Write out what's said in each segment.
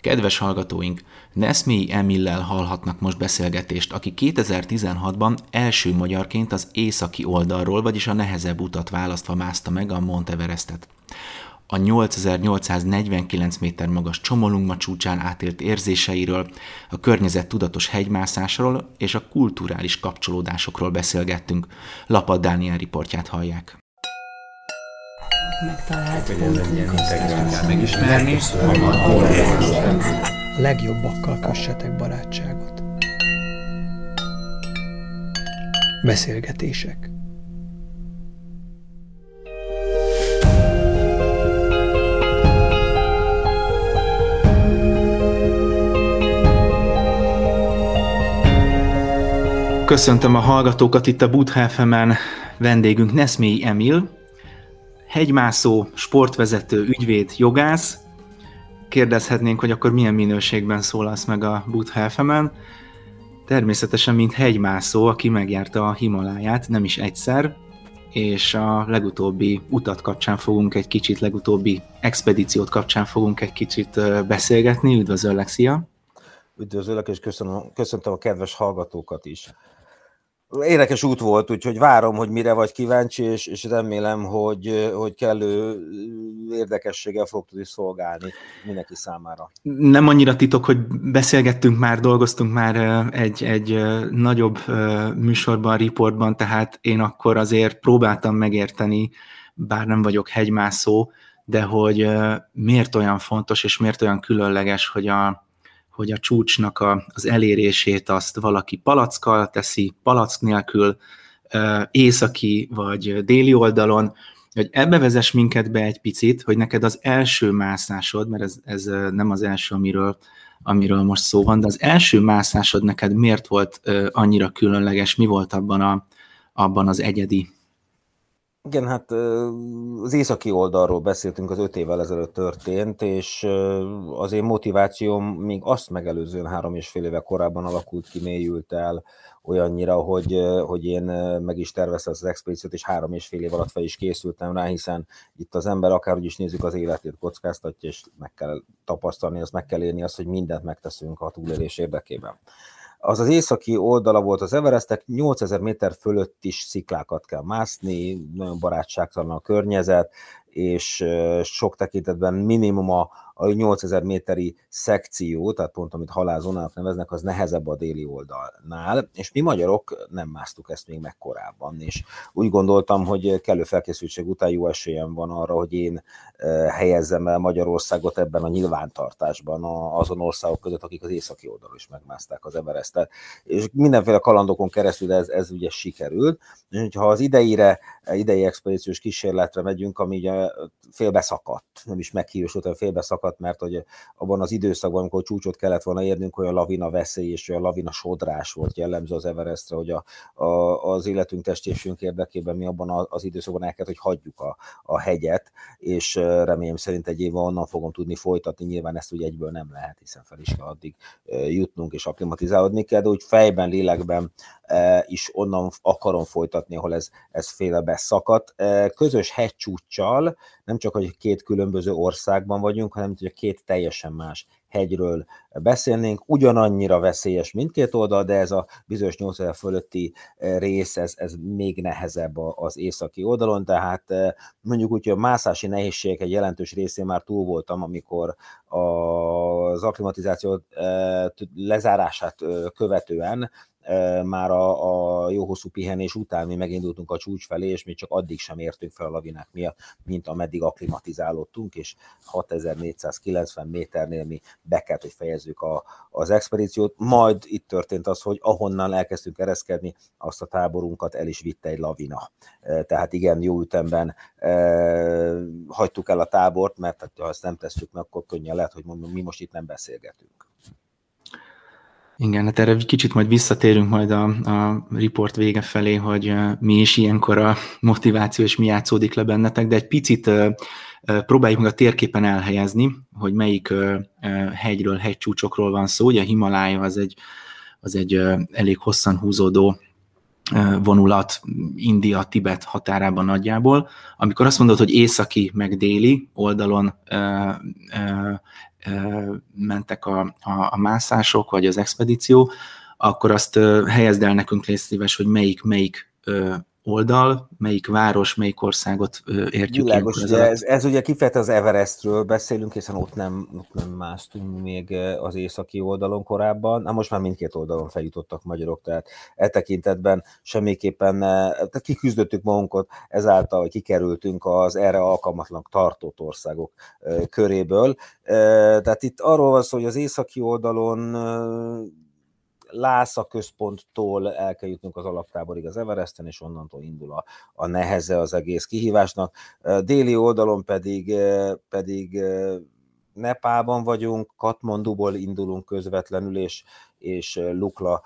Kedves hallgatóink, Neszmélyi Emillel hallhatnak most beszélgetést, aki 2016-ban első magyarként az északi oldalról, vagyis a nehezebb utat választva mászta meg a Mount Everestet. A 8849 méter magas Csomolungma csúcsán átélt érzéseiről, a környezettudatos hegymászásról és a kulturális kapcsolódásokról beszélgettünk. Lapat Dániel riportját hallják. Megtalált pontunkat megismerni. A legjobbakkal kössetek barátságot. Beszélgetések. Köszöntöm a hallgatókat itt a Buddha FM-en. Vendégünk Neszmélyi Emil, hegymászó, sportvezető, ügyvéd, jogász. Kérdezhetnénk, hogy akkor milyen minőségben szólalsz meg a Buddha FM-en. Természetesen, mint hegymászó, aki megjárta a Himaláját, nem is egyszer, és a legutóbbi utat kapcsán fogunk egy kicsit, legutóbbi expedíciót kapcsán fogunk egy kicsit beszélgetni. Üdvözöllek, szia! Üdvözöllek, és köszöntöm a kedves hallgatókat is. Érdekes út volt, úgyhogy várom, hogy mire vagy kíváncsi, és remélem, hogy kellő érdekességgel fog tudni szolgálni mindenki számára. Nem annyira titok, hogy beszélgettünk már, dolgoztunk már egy nagyobb műsorban, riportban, tehát én akkor azért próbáltam megérteni, bár nem vagyok hegymászó, de hogy miért olyan fontos, és miért olyan különleges, hogy a csúcsnak az elérését azt valaki palackkal teszi, palack nélkül, északi vagy déli oldalon, hogy ebbe vezess minket be egy picit, hogy neked az első mászásod, mert ez nem az első, amiről most szó van, de az első mászásod neked miért volt annyira különleges, mi volt abban az egyedi? Igen, hát az északi oldalról beszéltünk, az 5 évvel ezelőtt történt, és az én motivációm még azt megelőzően 3,5 éve korábban alakult ki, mélyült el olyannyira, hogy én meg is terveztem az expedíciót, és 3,5 év alatt fel is készültem rá, hiszen itt az ember akárhogy is nézzük, az életét kockáztatja, és meg kell tapasztalni, azt meg kell érni azt, hogy mindent megteszünk a túlélés érdekében. Az északi oldala volt az Everestnek, 8000 méter fölött is sziklákat kell mászni, nagyon barátságtalan a környezet, és sok tekintetben minimum a 8000 méteri szekció, tehát pont amit halálzónának neveznek, az nehezebb a déli oldalnál, és mi magyarok nem másztuk ezt még meg korábban, és úgy gondoltam, hogy kellő felkészültség után jó esélyem van arra, hogy én helyezzem el Magyarországot ebben a nyilvántartásban azon országok között, akik az északi oldalról is megmászták az Everestet, és mindenféle kalandokon keresztül ez ugye sikerült, és ha az idei expedíciós kísérletre megyünk, ami ugye félbeszakadt, nem is meghívósult, hanem félbeszakadt, mert hogy abban az időszakban, amikor csúcsot kellett volna érnünk, olyan lavina veszély és olyan lavina sodrás volt jellemző az Everestre, hogy az életünk, testésünk érdekében mi abban az időszakban el kellett, hogy hagyjuk a hegyet, és remélem szerint egy év onnan fogom tudni folytatni, nyilván ezt ugye egyből nem lehet, hiszen fel is kell addig jutnunk és akklimatizálódni kell, de úgy fejben, lélekben is onnan akarom folytatni, ahol ez félbeszakadt. Közös hegycsúccsal nem csak, hogy 2 különböző országban vagyunk, hanem hogy a 2 teljesen más hegyről beszélnénk. Ugyanannyira veszélyes mindkét oldal, de ez a bizonyos 8000 fölötti rész, ez még nehezebb az északi oldalon, tehát mondjuk úgy, hogy a mászási nehézségek egy jelentős részén már túl voltam, amikor az akklimatizáció lezárását követően már a jó hosszú pihenés után mi megindultunk a csúcs felé, és mi csak addig sem értünk fel a lavinák miatt, mint ameddig akklimatizálódtunk, és 6490 méternél mi be kellett, hogy fejezzük az expedíciót. Majd itt történt az, hogy ahonnan elkezdtünk ereszkedni, azt a táborunkat el is vitte egy lavina. Tehát igen, jó ütemben hagytuk el a tábort, mert ha ezt nem tesszük meg, akkor könnyen lehet, hogy mi most itt nem beszélgetünk. Igen, hát erre kicsit majd visszatérünk majd a riport vége felé, hogy mi is ilyenkor a motiváció, és mi játszódik le bennetek, de egy picit próbáljuk meg a térképen elhelyezni, hogy melyik hegyről, hegycsúcsokról van szó. Ugye a Himalája az egy elég hosszan húzódó vonulat India-Tibet határában nagyjából, amikor azt mondod, hogy északi meg déli oldalon mentek a mászások, vagy az expedíció, akkor azt helyezd el nekünk légy szíves, hogy melyik oldal, melyik város, melyik országot értjük. Világos, ugye ez ugye kifejezetten az Everestről beszélünk, hiszen ott nem másztunk még az északi oldalon korábban, na most már mindkét oldalon feljutottak magyarok, tehát e tekintetben semmiképpen, tehát kiküzdöttük magunkat ezáltal, hogy kikerültünk az erre alkalmatlan tartott országok köréből. Tehát itt arról van szó, hogy az északi oldalon Lhásza központtól el kell jutnunk az alaptáborig az Everesten, és onnantól indul a neheze az egész kihívásnak. Déli oldalon pedig Nepálban vagyunk, Katmanduból indulunk közvetlenül, és Lukla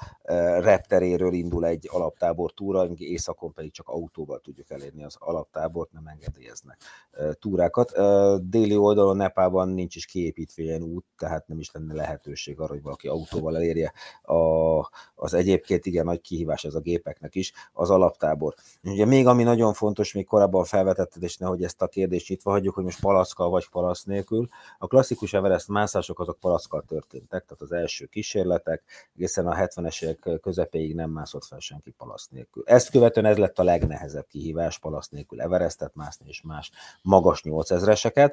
repteréről indul egy alaptábor túra, északon pedig csak autóval tudjuk elérni az alaptábort, nem engedélyeznek túrákat. Déli oldalon Nepálban nincs is kiépítve út, tehát nem is lenne lehetőség arra, hogy valaki autóval elérje az egyébként igen nagy kihívás ez a gépeknek is, az alaptábor. Ugye még ami nagyon fontos, még korábban felvetetted, és nehogy ezt a kérdést nyitva hagyjuk, hogy most palackkal vagy palac nélkül. A klasszikus Everest mászások azok palackkal történtek, tehát az első kísérletek, egészen a 70-es évek közepéig nem mászott fel senki palac nélkül. Ezt követően ez lett a legnehezebb kihívás, palac nélkül Everestet mászni és más magas 8000-eseket.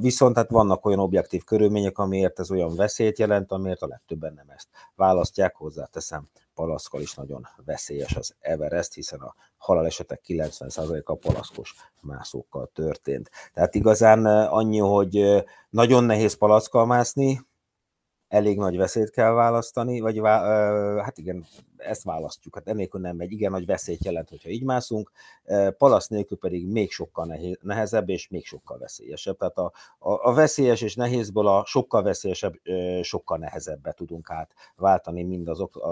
Viszont hát vannak olyan objektív körülmények, amiért ez olyan veszélyt jelent, amiért a legtöbben nem ezt választják, hozzáteszem. Palackkal is nagyon veszélyes az Everest, hiszen a halálesetek 90%-a palackos mászókkal történt. Tehát igazán annyi, hogy nagyon nehéz palackkal mászni, elég nagy veszélyt kell választani, vagy hát igen, ezt választjuk, hát ennélkül nem megy, igen nagy veszélyt jelent, hogyha így mászunk, palac nélkül pedig még sokkal nehezebb és még sokkal veszélyesebb, tehát a veszélyes és nehézből a sokkal veszélyesebb, sokkal nehezebbe tudunk átváltani mindazok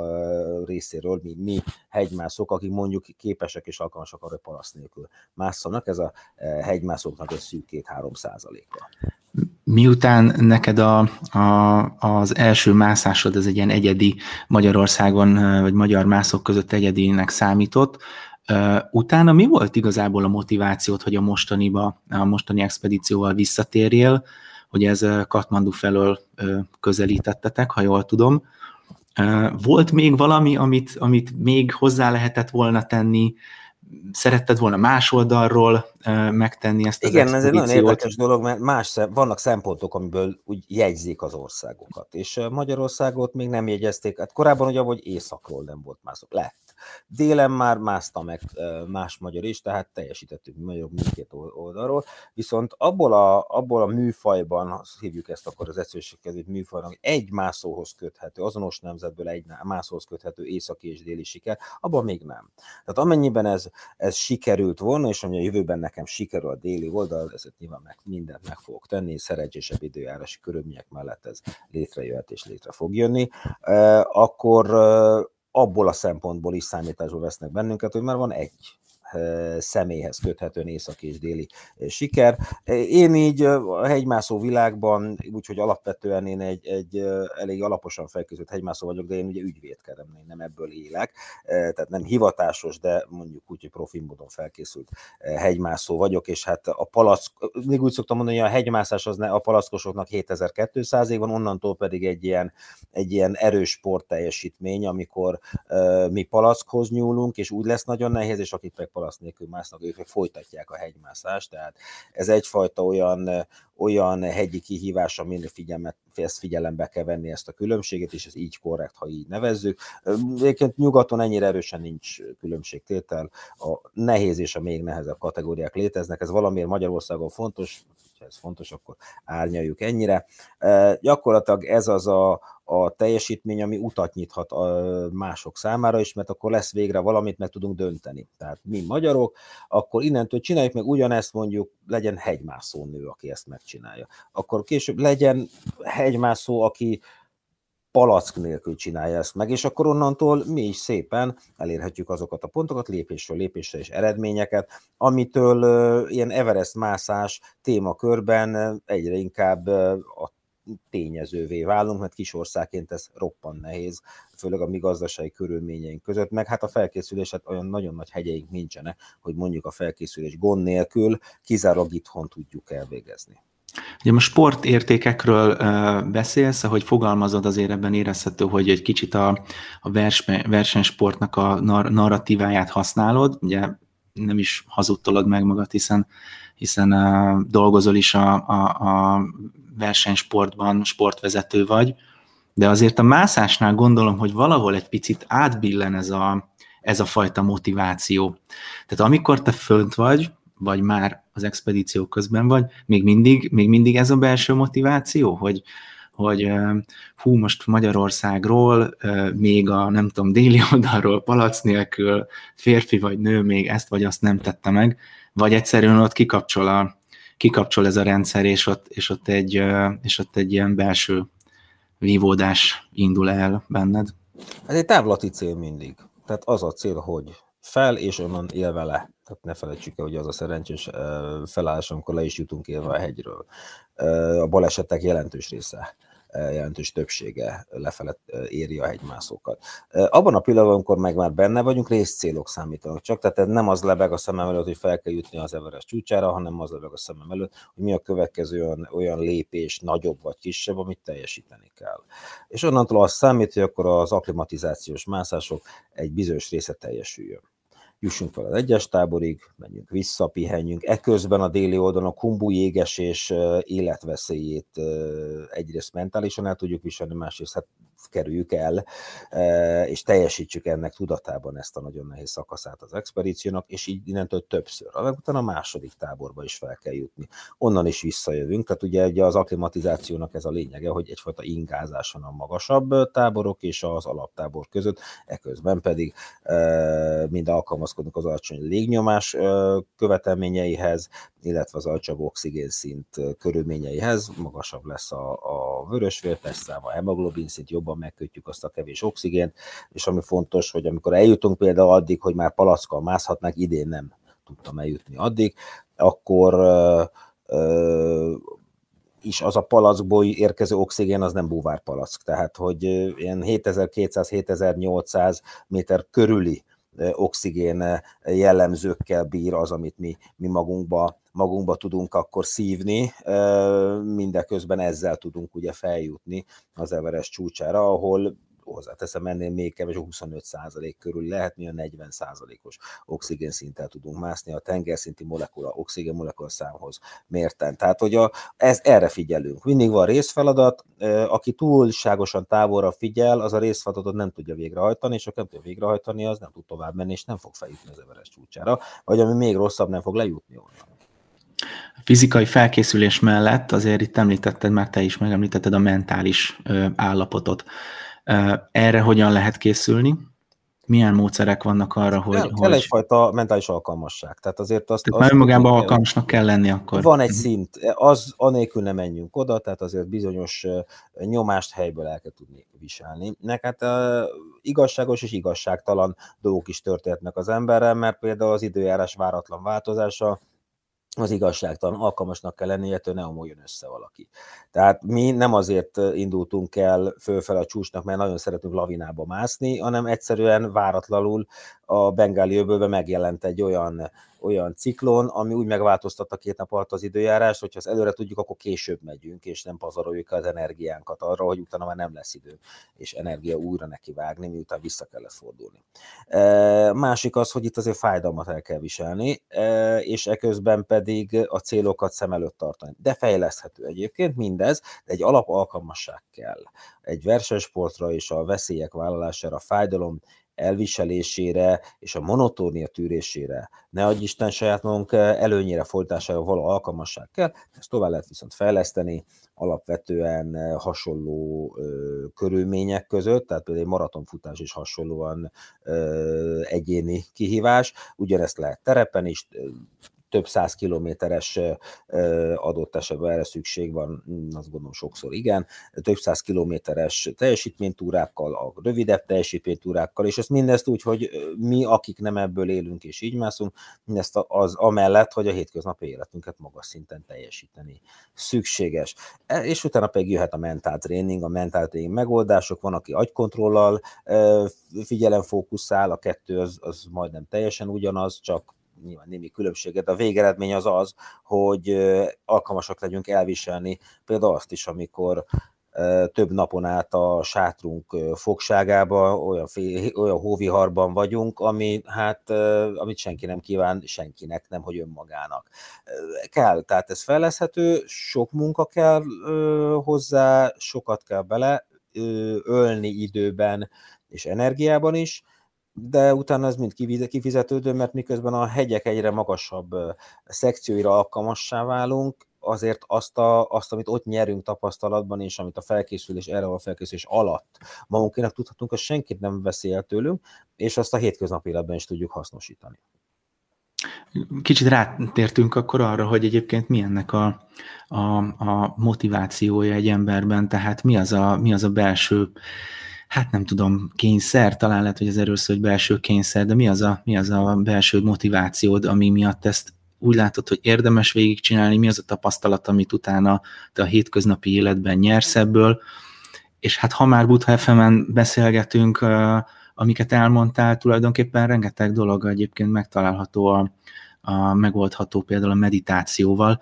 részéről, mi hegymászók, akik mondjuk képesek és alkalmasak arra, hogy palac nélkül másszanak, ez a hegymászóknak egy szűk 2-3%-kal. Miután neked az első mászásod, ez egy ilyen egyedi Magyarországon, vagy magyar mászok között egyedinek számított, utána mi volt igazából a motivációd, hogy a mostani expedícióval visszatérjél, hogy ez Katmandu felől közelítettetek, ha jól tudom. Volt még valami, amit még hozzá lehetett volna tenni, szeretted volna más oldalról megtenni ezt az expedíciót? Igen, ez egy nagyon érdekes dolog, mert vannak szempontok, amiből úgy jegyzik az országokat, és Magyarországot még nem jegyezték, hát korábban ugye, ahogy északról nem volt mászok, lett. Délen már mászta meg más magyar is, tehát teljesítettük magyarok mindkét oldalról, viszont abból a műfajban, azt hívjuk ezt akkor az egyszerűsített műfajnak, egy mászóhoz köthető, azonos nemzetből egy mászóhoz köthető északi és déli siker, abban még nem. Tehát amennyiben ez sikerült volna, és ami a jövőben nekem sikerül a déli oldal, ezért nyilván mindent meg fogok tenni, szerencsésebb időjárási körülmények mellett ez létrejöhet és létre fog jönni, akkor abból a szempontból is számításba vesznek bennünket, hogy már van egy személyhez köthetően északi és déli siker. Én így a hegymászó világban, úgyhogy alapvetően én egy elég alaposan felkészült hegymászó vagyok, de én ugye ügyvédkedem, én nem ebből élek, tehát nem hivatásos, de mondjuk úgy, hogy profi módon felkészült hegymászó vagyok, és hát még úgy szoktam mondani, hogy a hegymászás az a palackosoknak 7200-ig van, onnantól pedig egy ilyen erős sport teljesítmény, amikor mi palackhoz nyúlunk, és úgy lesz nagyon nehéz, és akik meg palac nélkül másznak, ők folytatják a hegymászást, tehát ez egyfajta olyan hegyi kihívás, amin figyelembe kell venni ezt a különbséget, és ez így korrekt, ha így nevezzük. Egyébként nyugaton ennyire erősen nincs különbségtétel, a nehéz és a még nehezebb kategóriák léteznek, ez valamiért Magyarországon fontos, ha ez fontos, akkor árnyaljuk ennyire. Gyakorlatilag ez az a teljesítmény, ami utat nyithat mások számára is, mert akkor lesz végre valamit, meg tudunk dönteni. Tehát mi magyarok, akkor innentől csináljuk meg ugyanezt, mondjuk legyen hegymászó nő, aki ezt megcsinálja. Akkor később legyen hegymászó, aki palack nélkül csinálja ezt meg, és akkor onnantól mi is szépen elérhetjük azokat a pontokat, lépésről lépésre és eredményeket, amitől ilyen Everest mászás témakörben egyre inkább a tényezővé válunk, mert kis országként ez roppant nehéz, főleg a mi gazdasági körülményeink között, meg hát a felkészülés, hát olyan nagyon nagy hegyeink nincsenek, hogy mondjuk a felkészülés gond nélkül kizárólag itthon tudjuk elvégezni. Ugye most sportértékekről beszélsz, ahogy fogalmazod, azért ebben érezhető, hogy egy kicsit a versenysportnak a narratíváját használod, ugye nem is hazudtolod meg magad, hiszen dolgozol is a versenysportban, sportvezető vagy, de azért a mászásnál gondolom, hogy valahol egy picit átbillen ez a fajta motiváció. Tehát amikor te fönt vagy már az expedíció közben vagy, még mindig ez a belső motiváció, hogy hú, most Magyarországról, még a nem tudom, déli oldalról, palac nélkül, férfi vagy nő még ezt vagy azt nem tette meg, vagy egyszerűen ott kikapcsol ez a rendszer, és ott egy ilyen belső vívódás indul el benned. Ez egy távlati cél mindig. Tehát az a cél, hogy fel és onnan élve le. Tehát ne felejtsük el, hogy az a szerencsés felállás, amikor le is jutunk élve a hegyről. A balesetek jelentős többsége lefele éri a hegymászókat. Abban a pillanatban, amikor meg már benne vagyunk, részcélok számítanak csak, tehát ez nem az lebeg a szemem előtt, hogy fel kell jutni az Everest csúcsára, hanem az lebeg a szemem előtt, hogy mi a következő olyan lépés, nagyobb vagy kisebb, amit teljesíteni kell. És onnantól azt számít, hogy akkor az akklimatizációs mászások egy bizonyos része teljesüljön. Jussunk fel az egyes táborig, menjünk vissza, pihenjünk. Eközben a déli oldalon a Khumbu jégesés életveszélyét egyrészt mentálisan el tudjuk viselni, másrészt hát kerüljük el, és teljesítsük ennek tudatában ezt a nagyon nehéz szakaszát az expedíciónak, és így innentől többször. Utána a második táborba is fel kell jutni. Onnan is visszajövünk, tehát ugye az akklimatizációnak ez a lényege, hogy egyfajta ingázás van a magasabb táborok és az alaptábor között, eközben pedig mind alkalmazkodunk az alacsony légnyomás követelményeihez, illetve az alacsony oxigénszint körülményeihez, magasabb lesz a vörösvértestszáma, hemoglobin szint, jobban megkötjük azt a kevés oxigént, és ami fontos, hogy amikor eljutunk például addig, hogy már palackkal mászhatnánk, idén nem tudtam eljutni addig, akkor is az a palackból érkező oxigén az nem búvárpalack, tehát hogy ilyen 7200-7800 méter körüli oxigén jellemzőkkel bír az, amit mi magunkba tudunk akkor szívni, mindeközben ezzel tudunk ugye feljutni az Everest csúcsára, ahol hozzáteszem ennél még kevés, 25% körül lehet, mi a 40%-os oxigénszinttel tudunk mászni, a tengerszinti oxigénmolekula számhoz mérten. Tehát, hogy erre figyelünk. Mindig van részfeladat, aki túlságosan távolra figyel, az a részfeladatot nem tudja végrehajtani, és aki nem tudja végrehajtani, az nem tud tovább menni, és nem fog feljutni az Everest csúcsára, vagy ami még rosszabb, nem fog lejutni onnan. A fizikai felkészülés mellett azért itt említetted, már te is megemlítetted a mentális állapotot. Erre hogyan lehet készülni? Milyen módszerek vannak arra, hogy... Kell egyfajta mentális alkalmasság. Tehát azért már önmagában alkalmasnak kell lenni akkor. Van egy szint, anélkül nem menjünk oda, tehát azért bizonyos nyomást helyből el kell tudni viselni. Hát igazságos és igazságtalan dolgok is történhetnek az emberrel, mert például az időjárás váratlan változása, az igazságtalan, alkalmasnak kell lenni, illetve ne omoljon össze valaki. Tehát mi nem azért indultunk el fölfele a csúcsnak, mert nagyon szeretünk lavinába mászni, hanem egyszerűen váratlanul a Bengáli-öbölbe megjelent egy olyan ciklon, ami úgy megváltoztatta 2 nap alatt az időjárást, hogyha ezt előre tudjuk, akkor később megyünk, és nem pazaroljuk az energiánkat arra, hogy utána már nem lesz idő, és energia újra nekivágni, miután vissza kell fordulni. Másik az, hogy itt azért fájdalmat el kell viselni, és eközben pedig a célokat szem előtt tartani. De fejleszthető egyébként mindez, de egy alapalkalmasság kell. Egy versenysportra és a veszélyek vállalására, a fájdalom elviselésére és a monotónia tűrésére, ne adj Isten saját magunk előnyére fordítására való alkalmasság kell, ezt tovább lehet viszont fejleszteni, alapvetően hasonló körülmények között, tehát például egy maratonfutás is hasonlóan egyéni kihívás, ugyanezt lehet terepen is, több 100 kilométeres adott esetben erre szükség van, azt gondolom sokszor igen, több 100 kilométeres teljesítménytúrákkal, a rövidebb teljesítménytúrákkal, és ezt mindezt úgy, hogy mi, akik nem ebből élünk és így mászunk, mindezt az amellett, hogy a hétköznapi életünket magas szinten teljesíteni szükséges. És utána pedig jöhet a mentál tréning megoldások, van, aki agykontrollal figyelemfókuszál, a kettő az majdnem teljesen ugyanaz, csak nyilván némi különbséget. A végeredmény az az, hogy alkalmasak legyünk elviselni például azt is, amikor több napon át a sátrunk fogságában, olyan hóviharban vagyunk, ami, hát, amit senki nem kíván senkinek, nem hogy önmagának. Kell, tehát ez fejleszthető, sok munka kell hozzá, sokat kell bele ölni időben és energiában is, de utána ez mind kifizetődő, mert miközben a hegyek egyre magasabb szekcióira alkalmassá válunk, azért azt, amit ott nyerünk tapasztalatban, és amit a felkészülés erre a felkészülés alatt magunkének tudhatunk, azt senkit nem veszi el tőlünk, és azt a hétköznapi életben is tudjuk hasznosítani. Kicsit rátértünk akkor arra, hogy egyébként mi ennek a motivációja egy emberben, tehát mi az a belső, hát nem tudom, kényszer, talán lehet, hogy ez erről szól, hogy belső kényszer, de mi az a belső motivációd, ami miatt ezt úgy látod, hogy érdemes végigcsinálni, mi az a tapasztalat, amit utána te a hétköznapi életben nyersz ebből, és hát ha már Buddha FM-en beszélgetünk, amiket elmondtál, tulajdonképpen rengeteg dolog egyébként megtalálható, megoldható például a meditációval.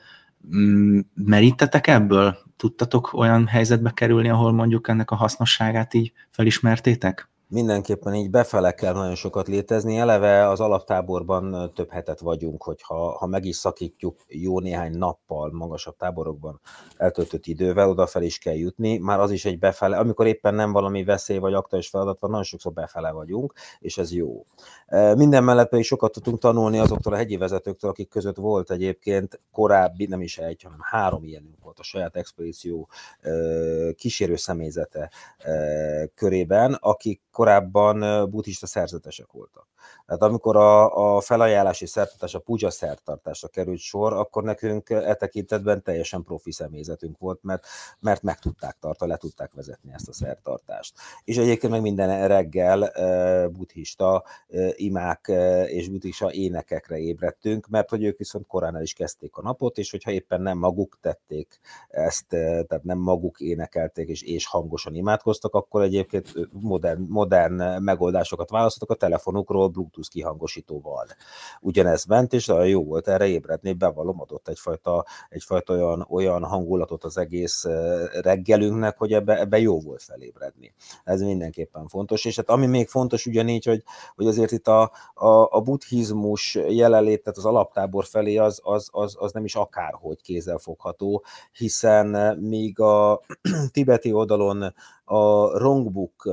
Meríttetek ebből? Tudtatok olyan helyzetbe kerülni, ahol mondjuk ennek a hasznosságát így felismertétek? Mindenképpen így befele kell nagyon sokat létezni. Eleve az alaptáborban több hetet vagyunk, hogyha meg is szakítjuk jó néhány nappal magasabb táborokban eltöltött idővel, odafelé is kell jutni. Már az is egy befele, amikor éppen nem valami veszély vagy aktuális feladat van, nagyon sokszor befele vagyunk, és ez jó. Minden mellett pedig sokat tudtunk tanulni azoktól a hegyi vezetőktől, akik között volt egyébként korábbi, nem is egy, hanem 3 ilyenünk volt a saját expedíció kísérő személyzete körében, akik korábban buddhista szerzetesek voltak. Tehát amikor a felajánlási szertartás, a puja szertartásra került sor, akkor nekünk e tekintetben teljesen profi személyzetünk volt, mert meg tudták tartani, le tudták vezetni ezt a szertartást. És egyébként meg minden reggel buddhista imák és buddhista énekekre ébredtünk, mert hogy ők viszont korán el is kezdték a napot, és hogyha éppen nem maguk tették ezt, tehát nem maguk énekelték és hangosan imádkoztak, akkor egyébként modern megoldásokat választottak a telefonukról Bluetooth kihangosítóval. Ugyanez ment, és nagyon jó volt erre ébredni, bevallom, adott egyfajta olyan hangulatot az egész reggelünknek, hogy ebbe jó volt felébredni. Ez mindenképpen fontos, és hát ami még fontos ugyanígy, hogy azért itt a buddhizmus jelenlét, tehát az alaptábor felé az nem is akárhogy kézzelfogható, hiszen míg a tibeti oldalon a Rongbuk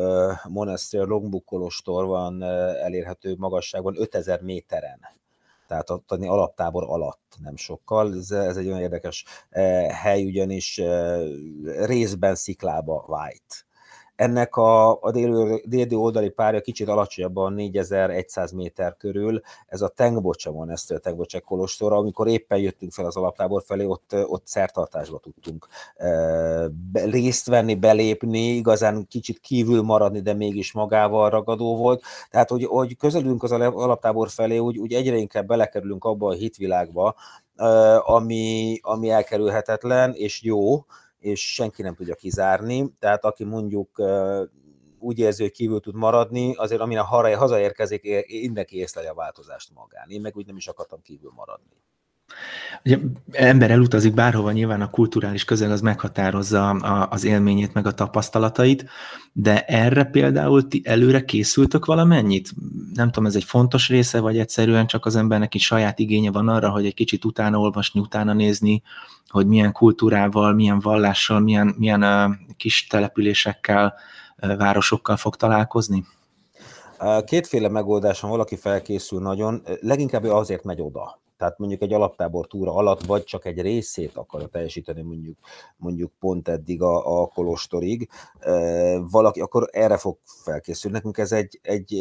Monastery, a Rongbuk kolostor van elérhető magasságban 5000 méteren. Tehát a alaptábor alatt nem sokkal. Ez egy olyan érdekes hely, ugyanis részben sziklába vájt. Ennek a déli oldali párja kicsit alacsonyabban 4100 méter körül, ez a Tengboche Monastery, a Tengboche kolostorra, amikor éppen jöttünk fel az alaptábor felé, ott szertartásba tudtunk részt venni, belépni, igazán kicsit kívül maradni, de mégis magával ragadó volt. Tehát, hogy közelünk az alaptábor felé, úgy egyre inkább belekerülünk abba a hitvilágba, ami elkerülhetetlen és jó, és senki nem tudja kizárni, tehát aki mondjuk úgy érzi, hogy kívül tud maradni, azért amire hazaérkezik, mindenki észleli a változást magán. Én meg úgy nem is akartam kívül maradni. Ugye ember elutazik bárhova, nyilván a kulturális közeg az meghatározza az élményét, meg a tapasztalatait, de erre például ti előre készültök valamennyit? Nem tudom, ez egy fontos része, vagy egyszerűen csak az embernek is saját igénye van arra, hogy egy kicsit utána olvasni, utána nézni, hogy milyen kultúrával, milyen vallással, milyen kis településekkel, városokkal fog találkozni? Kétféle megoldáson valaki felkészül nagyon, leginkább azért megy oda. Tehát mondjuk egy alaptábor túra alatt, vagy csak egy részét akarja teljesíteni mondjuk pont eddig a kolostorig, valaki akkor erre fog felkészülni. Nekünk ez egy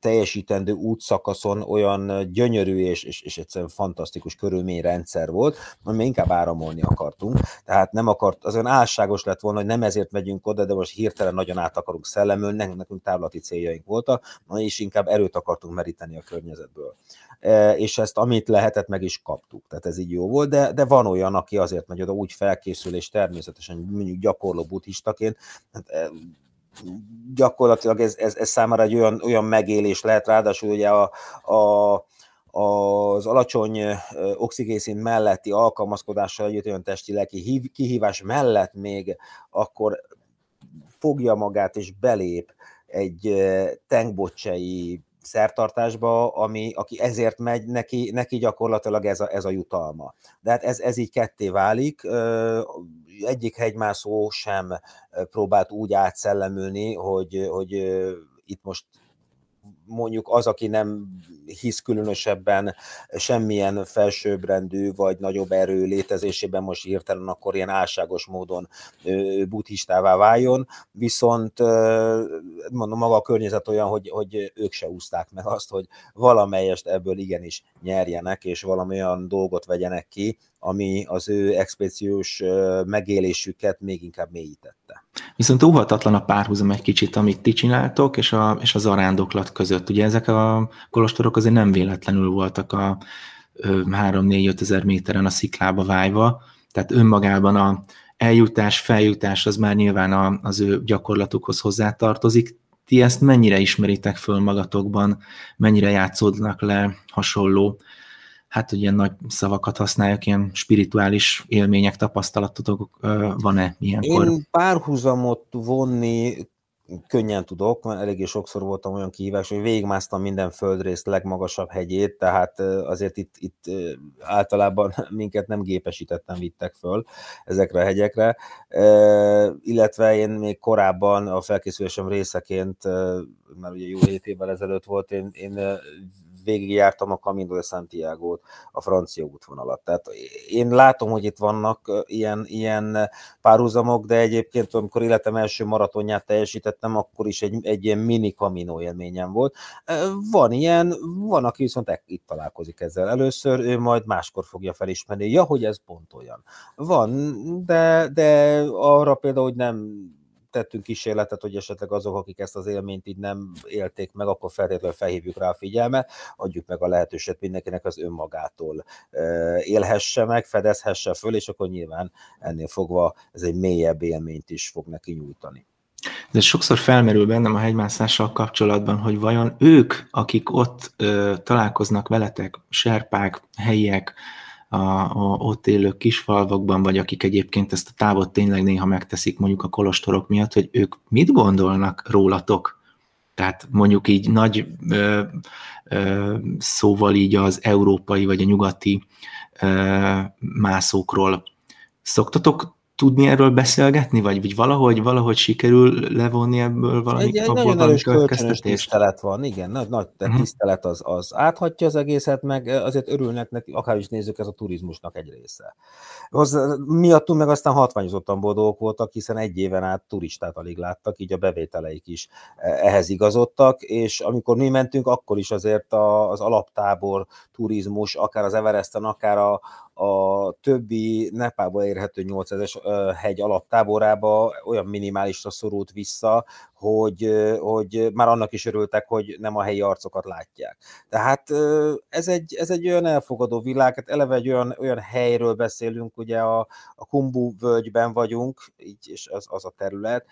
teljesítendő útszakaszon olyan gyönyörű és egyszerűen fantasztikus körülményrendszer volt, ami inkább áramolni akartunk. Tehát nem akart, az olyan álságos lett volna, hogy nem ezért megyünk oda, de most hirtelen nagyon át akarunk szellemülni, nekünk távlati céljaink voltak, és inkább erőt akartunk meríteni a környezetből. És ezt, amit lehetett, meg is kaptuk. Tehát ez így jó volt, de van olyan, aki azért megy oda, úgy felkészül, és természetesen mondjuk gyakorló buddhistaként, hát, gyakorlatilag ez számára egy olyan megélés lehet, ráadásul ugye az alacsony oxigénszint melletti alkalmazkodással együtt olyan testi-lelki kihívás mellett még akkor fogja magát és belép egy tengbochei szertartásba, aki ezért megy, neki gyakorlatilag ez a jutalma. De hát ez így ketté válik, egyik hegymászó sem próbált úgy átszellemülni, hogy itt most mondjuk az, aki nem hisz különösebben semmilyen felsőbbrendű vagy nagyobb erő létezésében, most hirtelen akkor ilyen álságos módon buddhistává váljon, viszont mondom, maga a környezet olyan, hogy ők se úszták meg azt, hogy valamelyest ebből igenis nyerjenek, és valamilyen dolgot vegyenek ki, ami az ő expedíciós megélésüket még inkább mélyítette. Viszont óhatatlan a párhuzam egy kicsit, amit ti csináltok, és a zarándoklat között. Ugye ezek a kolostorok azért nem véletlenül voltak a 3-4-5 ezer méteren a sziklába vájva, tehát önmagában a eljutás, feljutás az már nyilván az ő gyakorlatukhoz hozzátartozik. Ti ezt mennyire ismeritek föl magatokban, mennyire játszódnak le hasonló, hát ugye nagy szavakat használjak, ilyen spirituális élmények, tapasztalatotok van-e ilyenkor? Én párhuzamot vonni könnyen tudok, mert eléggé sokszor voltam olyan kihívás, hogy végigmásztam minden földrész legmagasabb hegyét, tehát azért itt általában minket nem gépesítetten vittek föl ezekre a hegyekre, illetve én még korábban a felkészülésem részeként, már ugye jó 7 évvel ezelőtt volt, én végigjártam a Camino de Santiago-t, a francia útvonalat. Tehát én látom, hogy itt vannak ilyen párhuzamok, de egyébként amikor életem első maratonját teljesítettem, akkor is egy ilyen mini Camino élményem volt. Van ilyen, van, aki viszont itt találkozik ezzel először, ő majd máskor fogja felismerni, ja, hogy ez pont olyan. Van, de arra például, hogy nem tettünk kísérletet, hogy esetleg azok, akik ezt az élményt így nem élték meg, akkor feltétlenül felhívjuk rá a figyelmet, adjuk meg a lehetőséget mindenkinek, az önmagától élhesse meg, fedezhesse föl, és akkor nyilván ennél fogva ez egy mélyebb élményt is fog neki nyújtani. De sokszor felmerül bennem a hegymászással kapcsolatban, hogy vajon ők, akik ott találkoznak veletek, serpák, helyiek, ott élő kisfalvakban, vagy akik egyébként ezt a távot tényleg néha megteszik mondjuk a kolostorok miatt, hogy ők mit gondolnak rólatok? Tehát mondjuk így nagy szóval így az európai vagy a nyugati mászókról. Szoktatok tudni erről beszélgetni, vagy valahogy sikerül levonni ebből valamit? Egy nagyon erős kölcsönös tisztelet van, igen, nagy tisztelet az áthatja az egészet, meg azért örülnek neki, akárhogy nézzük, ez a turizmusnak egy része. Miattunk meg aztán hatványozottan boldogok voltak, hiszen egy éven át turistát alig láttak, így a bevételeik is ehhez igazodtak, és amikor mi mentünk, akkor is azért az alaptábor turizmus, akár az Everesten, akár a többi Nepálba érhető 8000-es hegy alaptáborába olyan minimálisra szorult vissza, hogy már annak is örültek, hogy nem a helyi arcokat látják. Tehát ez egy olyan elfogadó világ, hát eleve egy olyan helyről beszélünk, ugye a Khumbu völgyben vagyunk, így, és az a terület,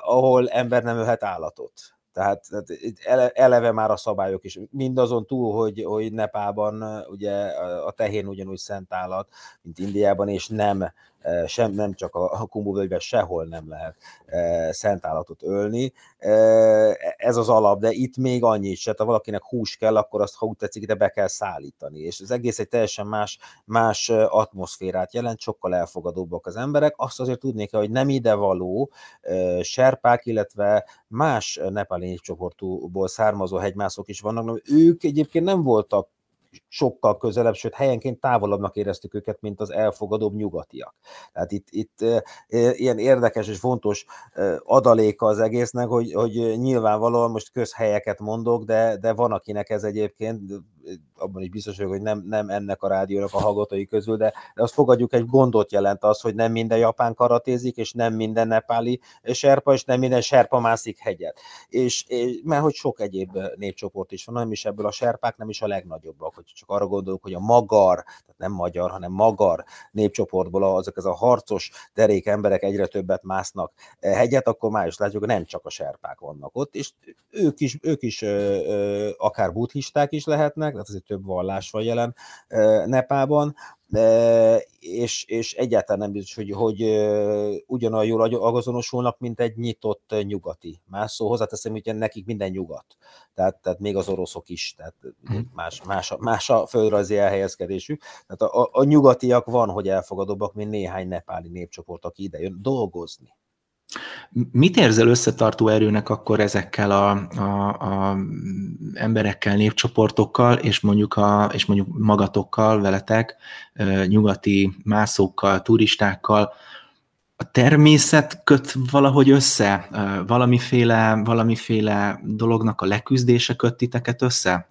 ahol ember nem ölhet állatot. Tehát eleve már a szabályok is. Mindazon túl, hogy Nepálban ugye a tehén ugyanúgy szent állat, mint Indiában, és nem csak a Khumbu-völgyben sehol nem lehet szent állatot ölni. Ez az alap, de itt még annyi se. Ha valakinek hús kell, akkor azt, ha úgy tetszik, ide be kell szállítani. És az egész egy teljesen más atmoszférát jelent, sokkal elfogadóbbak az emberek. Azt azért tudni kell, hogy nem ide való serpák, illetve más nepáli népcsoportból származó hegymászok is vannak, ők egyébként nem voltak sokkal közelebb, sőt helyenként távolabbnak éreztük őket, mint az elfogadóbb nyugatiak. Tehát itt ilyen érdekes és fontos adaléka az egésznek, hogy nyilvánvalóan most közhelyeket mondok, de van, akinek ez egyébként, abban is biztos vagyok, hogy nem ennek a rádiónak a hallgatói közül, de azt fogadjuk, egy gondot jelent az, hogy nem minden japán karatézik, és nem minden nepáli serpa, és nem minden serpa mászik hegyet. És mert hogy sok egyéb népcsoport is van, nem is ebből a serpák, nem is a legnagyobbak, hogy csak arra gondolunk, hogy a magyar, tehát nem magyar, hanem magar népcsoportból azok ez a harcos derék emberek egyre többet másznak hegyet, akkor már is látjuk, hogy nem csak a serpák vannak ott, és ők is akár buddhisták is lehetnek, tehát azért több vallás van jelen Nepában, és egyáltalán nem biztos, hogy ugyanolyan jól azonosulnak, mint egy nyitott nyugati mászó. Hozzáteszem, hogy nekik minden nyugat, tehát még az oroszok is, tehát más a földrajzi elhelyezkedésük. Tehát a nyugatiak van, hogy elfogadóbbak, mint néhány nepáli népcsoport, aki ide jön dolgozni. Mit érzel összetartó erőnek akkor ezekkel a emberekkel, népcsoportokkal, és mondjuk magatokkal, veletek, nyugati mászókkal, turistákkal? A természet köt valahogy össze? Valamiféle dolognak a leküzdése köt titeket össze?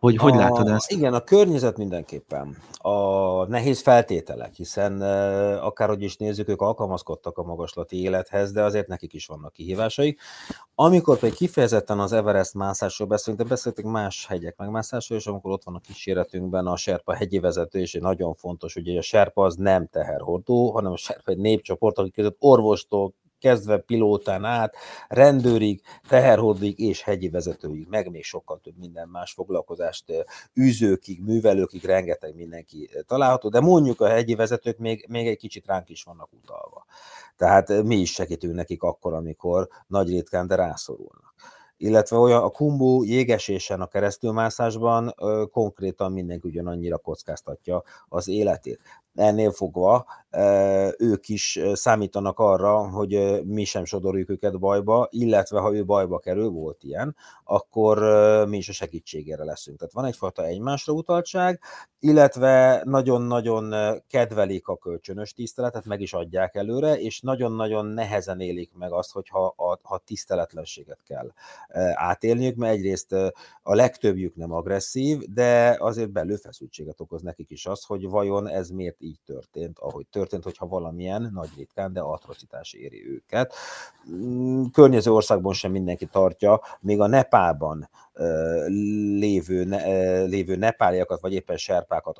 Hogy látod ezt? Igen, a környezet mindenképpen. A nehéz feltételek, hiszen akárhogy is nézzük, ők alkalmazkodtak a magaslati élethez, de azért nekik is vannak kihívásaik. Amikor pedig kifejezetten az Everest mászásról beszélünk, de beszéltünk más hegyek megmászásról, és amikor ott van a kísérletünkben a serpa hegyi vezető, és nagyon fontos, hogy a serpa az nem teherhordó, hanem a serpa egy népcsoport, akik között orvostól kezdve pilótán át, rendőrig, teherhordóig és hegyi vezetőig, meg még sokkal több minden más foglalkozást, űzőkig, művelőkig, rengeteg mindenki található, de mondjuk a hegyi vezetők még egy kicsit ránk is vannak utalva. Tehát mi is segítünk nekik akkor, amikor nagy ritkán, de rászorulnak. Illetve olyan a Khumbu jégesésen, a keresztülmászásban konkrétan mindenki ugyanannyira kockáztatja az életét. Ennél fogva ők is számítanak arra, hogy mi sem sodorjuk őket bajba, illetve ha ő bajba kerül, volt ilyen, akkor mi is a segítségére leszünk. Tehát van egyfajta egymásra utaltság, illetve nagyon-nagyon kedvelik a kölcsönös tiszteletet, meg is adják előre, és nagyon-nagyon nehezen élik meg azt, hogyha tiszteletlenséget kell átélniük, mert egyrészt a legtöbbjük nem agresszív, de azért belül feszültséget okoz nekik is az, hogy vajon ez miért így történt, ahogy történt, hogyha valamilyen nagy ritkán, de atrocitás éri őket. Környező országban sem mindenki tartja, még a Nepálban lévő nepáliakat, vagy éppen serpákat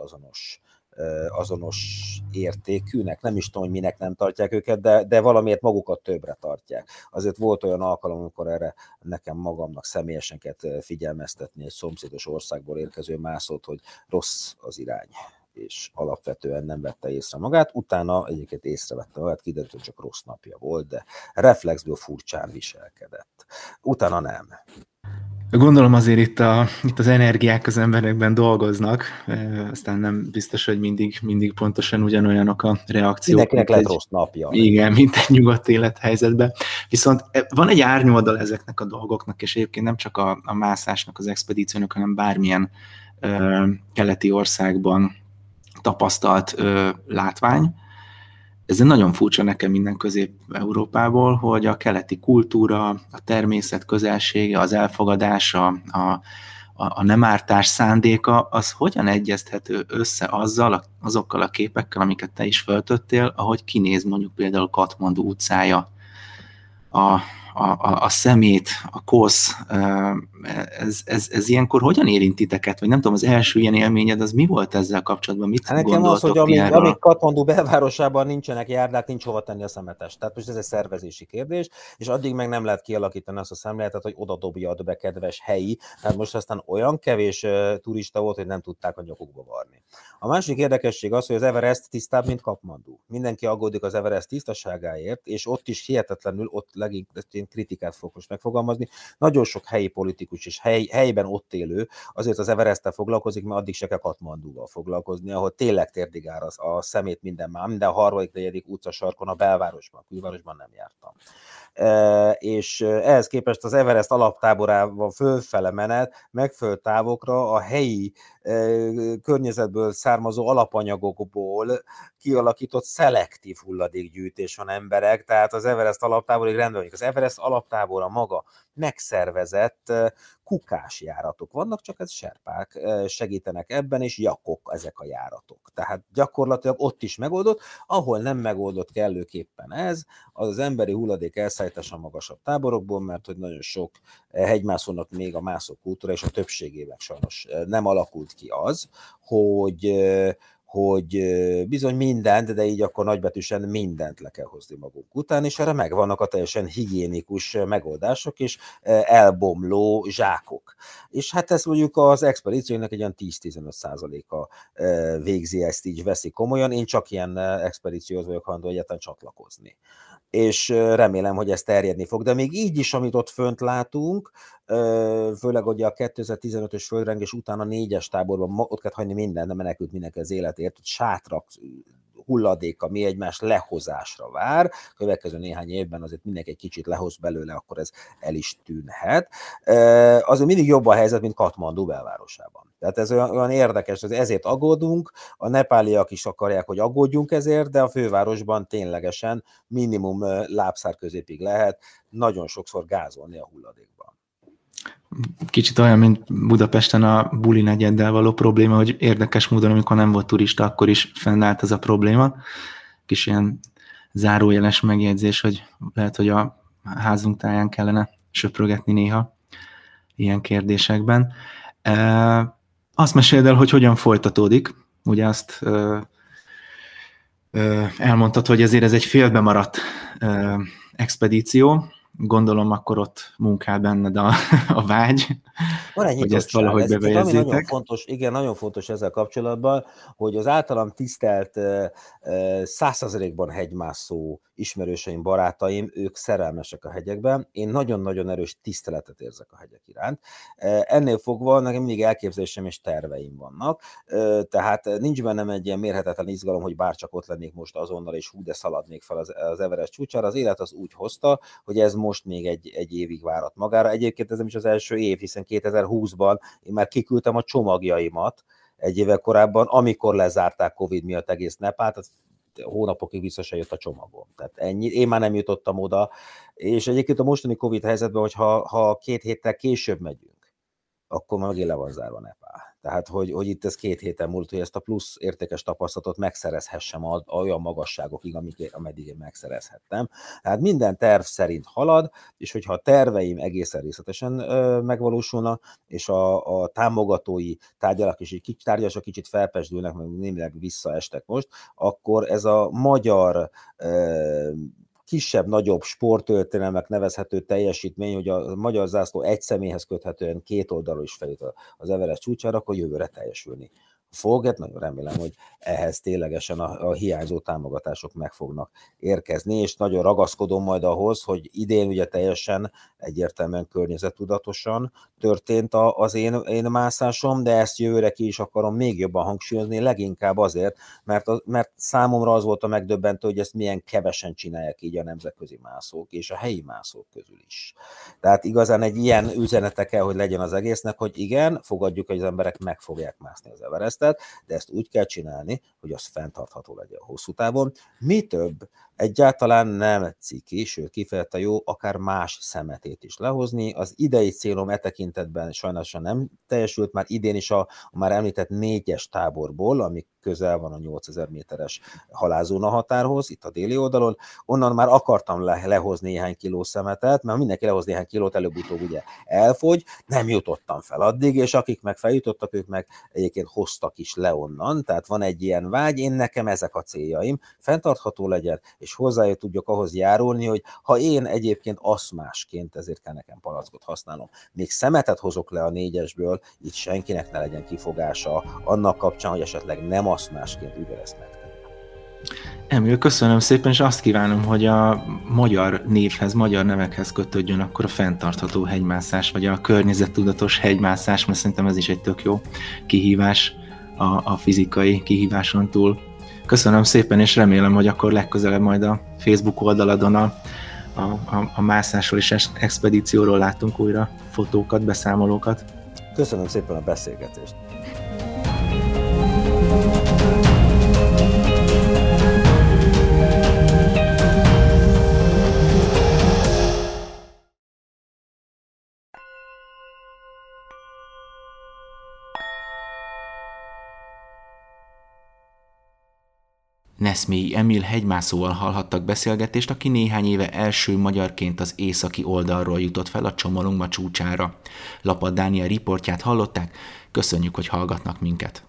azonos értékűnek, nem is tudom, hogy minek nem tartják őket, de valamiért magukat többre tartják. Azért volt olyan alkalom, amikor erre nekem magamnak személyesen kellett figyelmeztetni egy szomszédos országból érkező mászót, hogy rossz az irány, és alapvetően nem vette észre magát, utána egyébként észrevette magát, kiderült, hogy csak rossz napja volt, de reflexből furcsán viselkedett. Utána nem. Gondolom azért itt az energiák az emberekben dolgoznak, aztán nem biztos, hogy mindig pontosan ugyanolyanok a reakciók. Mindenkinek lett rossz napja. Igen, mint egy nyugat élethelyzetben. Viszont van egy árnyoldal ezeknek a dolgoknak, és egyébként nem csak a mászásnak, az expedíciónak, hanem bármilyen keleti országban tapasztalt látvány. Ez nagyon furcsa nekem minden Közép-Európából, hogy a keleti kultúra, a természet közelsége, az elfogadás, a nemártás szándéka, az hogyan egyezthető össze azokkal a képekkel, amiket te is föltöttél, ahogy kinéz mondjuk például Katmandu utcája, a szemét, a kosz, ez ilyenkor hogyan érint titeket? Vagy nem tudom, az első ilyen élményed, az mi volt ezzel kapcsolatban? Mit gondoltok? Nekem az, hogy amíg Katmandu belvárosában nincsenek járdák, nincs hova tenni a szemetest. Tehát most ez egy szervezési kérdés, és addig meg nem lehet kialakítani azt a szemléletet, hogy oda dobjad be, kedves helyi. Tehát most aztán olyan kevés turista volt, hogy nem tudták a nyakukba varni. A másik érdekesség az, hogy az Everest tisztább, mint Katmandu. Mindenki aggódik az Everest tisztaságáért, és ott is hihetetlenül, ott szerint kritikát fogos megfogalmazni. Nagyon sok helyi politikus és helyben ott élő azért az Everesttel foglalkozik, mert addig se kell Katmandúval foglalkozni, ahol tényleg térdig áll a szemét minden már, minden a harmadik, negyedik utcasarkon a belvárosban, a külvárosban nem jártam. És ehhez képest az Everest alaptáborában fölfele menet, megfelelő távokra a helyi környezetből származó alapanyagokból kialakított szelektív hulladékgyűjtés van emberek, tehát az Everest alaptáborig rendben vagyunk. Az Everest alaptábora maga megszervezett kukás járatok vannak, csak ez serpák segítenek ebben, és jakok ezek a járatok. Tehát gyakorlatilag ott is megoldott, ahol nem megoldott kellőképpen ez, az az emberi hulladék elszállítása magasabb táborokból, mert hogy nagyon sok hegymászónak még a mászókultúra és a többségében sajnos nem alakult ki az, hogy bizony mindent, de így akkor nagybetűsen mindent le kell hozni magunk után, és erre megvannak a teljesen higiénikus megoldások és elbomló zsákok. És hát ez mondjuk az expedícióinak egy olyan 10-15%-a végzi ezt, így veszi komolyan, én csak ilyen expedícióhoz vagyok hajlandó egyáltalán csatlakozni. És remélem, hogy ez terjedni fog, de még így is, amit ott fönt látunk, főleg ugye a 2015-ös földrengés után a 4-es táborban ott kell hagyni mindent, de menekült mindenki az életért, hogy sátrak, hulladék, ami egymás lehozásra vár, következő néhány évben azért mindenki egy kicsit lehoz belőle, akkor ez el is tűnhet. Azért mindig jobb a helyzet, mint Katmandu belvárosában. Tehát ez olyan érdekes, ezért aggódunk, a nepáliak is akarják, hogy aggódjunk ezért, de a fővárosban ténylegesen minimum lábszár középig lehet nagyon sokszor gázolni a hulladékban. Kicsit olyan, mint Budapesten a buli negyeddel való probléma, hogy érdekes módon, amikor nem volt turista, akkor is fennállt ez a probléma. Kis ilyen zárójeles megjegyzés, hogy lehet, hogy a házunk táján kellene söprögetni néha ilyen kérdésekben. Azt meséld el, hogy hogyan folytatódik. Ugye azt elmondtad, hogy ezért ez egy félbe maradt expedíció. Gondolom, akkor ott munkál benned a vágy, hogy ezt valahogy bevejezzétek. Nagyon fontos, igen, nagyon fontos ezzel kapcsolatban, hogy az általam tisztelt 100%-ban hegymászó ismerőseim, barátaim, ők szerelmesek a hegyekben. Én nagyon-nagyon erős tiszteletet érzek a hegyek iránt. Ennél fogva nekem mindig elképzelésem és terveim vannak, tehát nincs bennem egy ilyen mérhetetlen izgalom, hogy bárcsak ott lennék most azonnal, és hú, de szaladnék fel az Everest csúcsára. Az élet az úgy hozta, hogy ez most még egy évig várat magára. Egyébként ez nem is az első év, hiszen 2020-ban én már kiküldtem a csomagjaimat egy évvel korábban, amikor lezárták Covid miatt egész Nepált, tehát hónapokig vissza se jött a csomagom. Tehát ennyi, én már nem jutottam oda, és egyébként a mostani Covid helyzetben, hogy ha 2 héttel később megyünk, akkor már megint le van zárva Nepál. Tehát, hogy itt ez 2 héten múlt, hogy ezt a plusz értékes tapasztalatot megszerezhessem olyan magasságokig, ameddig én megszerezhettem. Tehát minden terv szerint halad, és hogyha a terveim egészen részletesen megvalósulnak, és a támogatói tárgyalások kicsit felpesdülnek, meg némileg visszaestek most, akkor ez a magyar kisebb-nagyobb sporttörténelmek nevezhető teljesítmény, hogy a magyar zászló egy személyhez köthetően 2 oldalról is feljut az Everest csúcsára, akkor jövőre teljesülni fog. Hát nagyon remélem, hogy ehhez ténylegesen a hiányzó támogatások meg fognak érkezni, és nagyon ragaszkodom majd ahhoz, hogy idén ugye teljesen egyértelműen környezettudatosan történt az én mászásom, de ezt jövőre ki is akarom még jobban hangsúlyozni, leginkább azért, mert számomra az volt a megdöbbentő, hogy ezt milyen kevesen csinálják így a nemzetközi mászók és a helyi mászók közül is. Tehát igazán egy ilyen üzenete kell, hogy legyen az egésznek, hogy igen, fogadjuk, hogy az emberek meg fogják mászni az Everestet, de ezt úgy kell csinálni, hogy az fenntartható legyen a hosszú távon. Mi több, egyáltalán nem ciki, sőt kifejezetten jó akár más szemetét is lehozni. Az idei célom e tekintetben sajnos nem teljesült, már idén is a már említett 4-es táborból, ami közel van a 8000 méteres halázóna határhoz, itt a déli oldalon, onnan már akartam lehozni néhány kiló szemetet, mert mindenki lehoz néhány kilót, előbb-utóbb ugye elfogy, nem jutottam fel addig, és akik meg feljutottak, ők meg egyébként hoztak is le onnan, tehát van egy ilyen vágy, nekem ezek a céljaim, fenntartható legyen, és hozzájött tudjak ahhoz járulni, hogy ha én egyébként aszmásként, ezért kell nekem palackot használnom, még szemetet hozok le a 4-esből, itt senkinek ne legyen kifogása annak kapcsán, hogy esetleg nem aszmásként ügyel ezt megtenni. Emil, köszönöm szépen, és azt kívánom, hogy a magyar névhez, magyar nevekhez kötődjön akkor a fenntartható hegymászás, vagy a környezettudatos hegymászás, mert szerintem ez is egy tök jó kihívás a fizikai kihíváson túl. Köszönöm szépen, és remélem, hogy akkor legközelebb majd a Facebook oldaladon a mászásról és expedícióról látunk újra fotókat, beszámolókat. Köszönöm szépen a beszélgetést! Neszmélyi Emil hegymászóval hallhattak beszélgetést, aki néhány éve első magyarként az északi oldalról jutott fel a Csomolungma csúcsára. Lapat Dániel riportját hallották, köszönjük, hogy hallgatnak minket!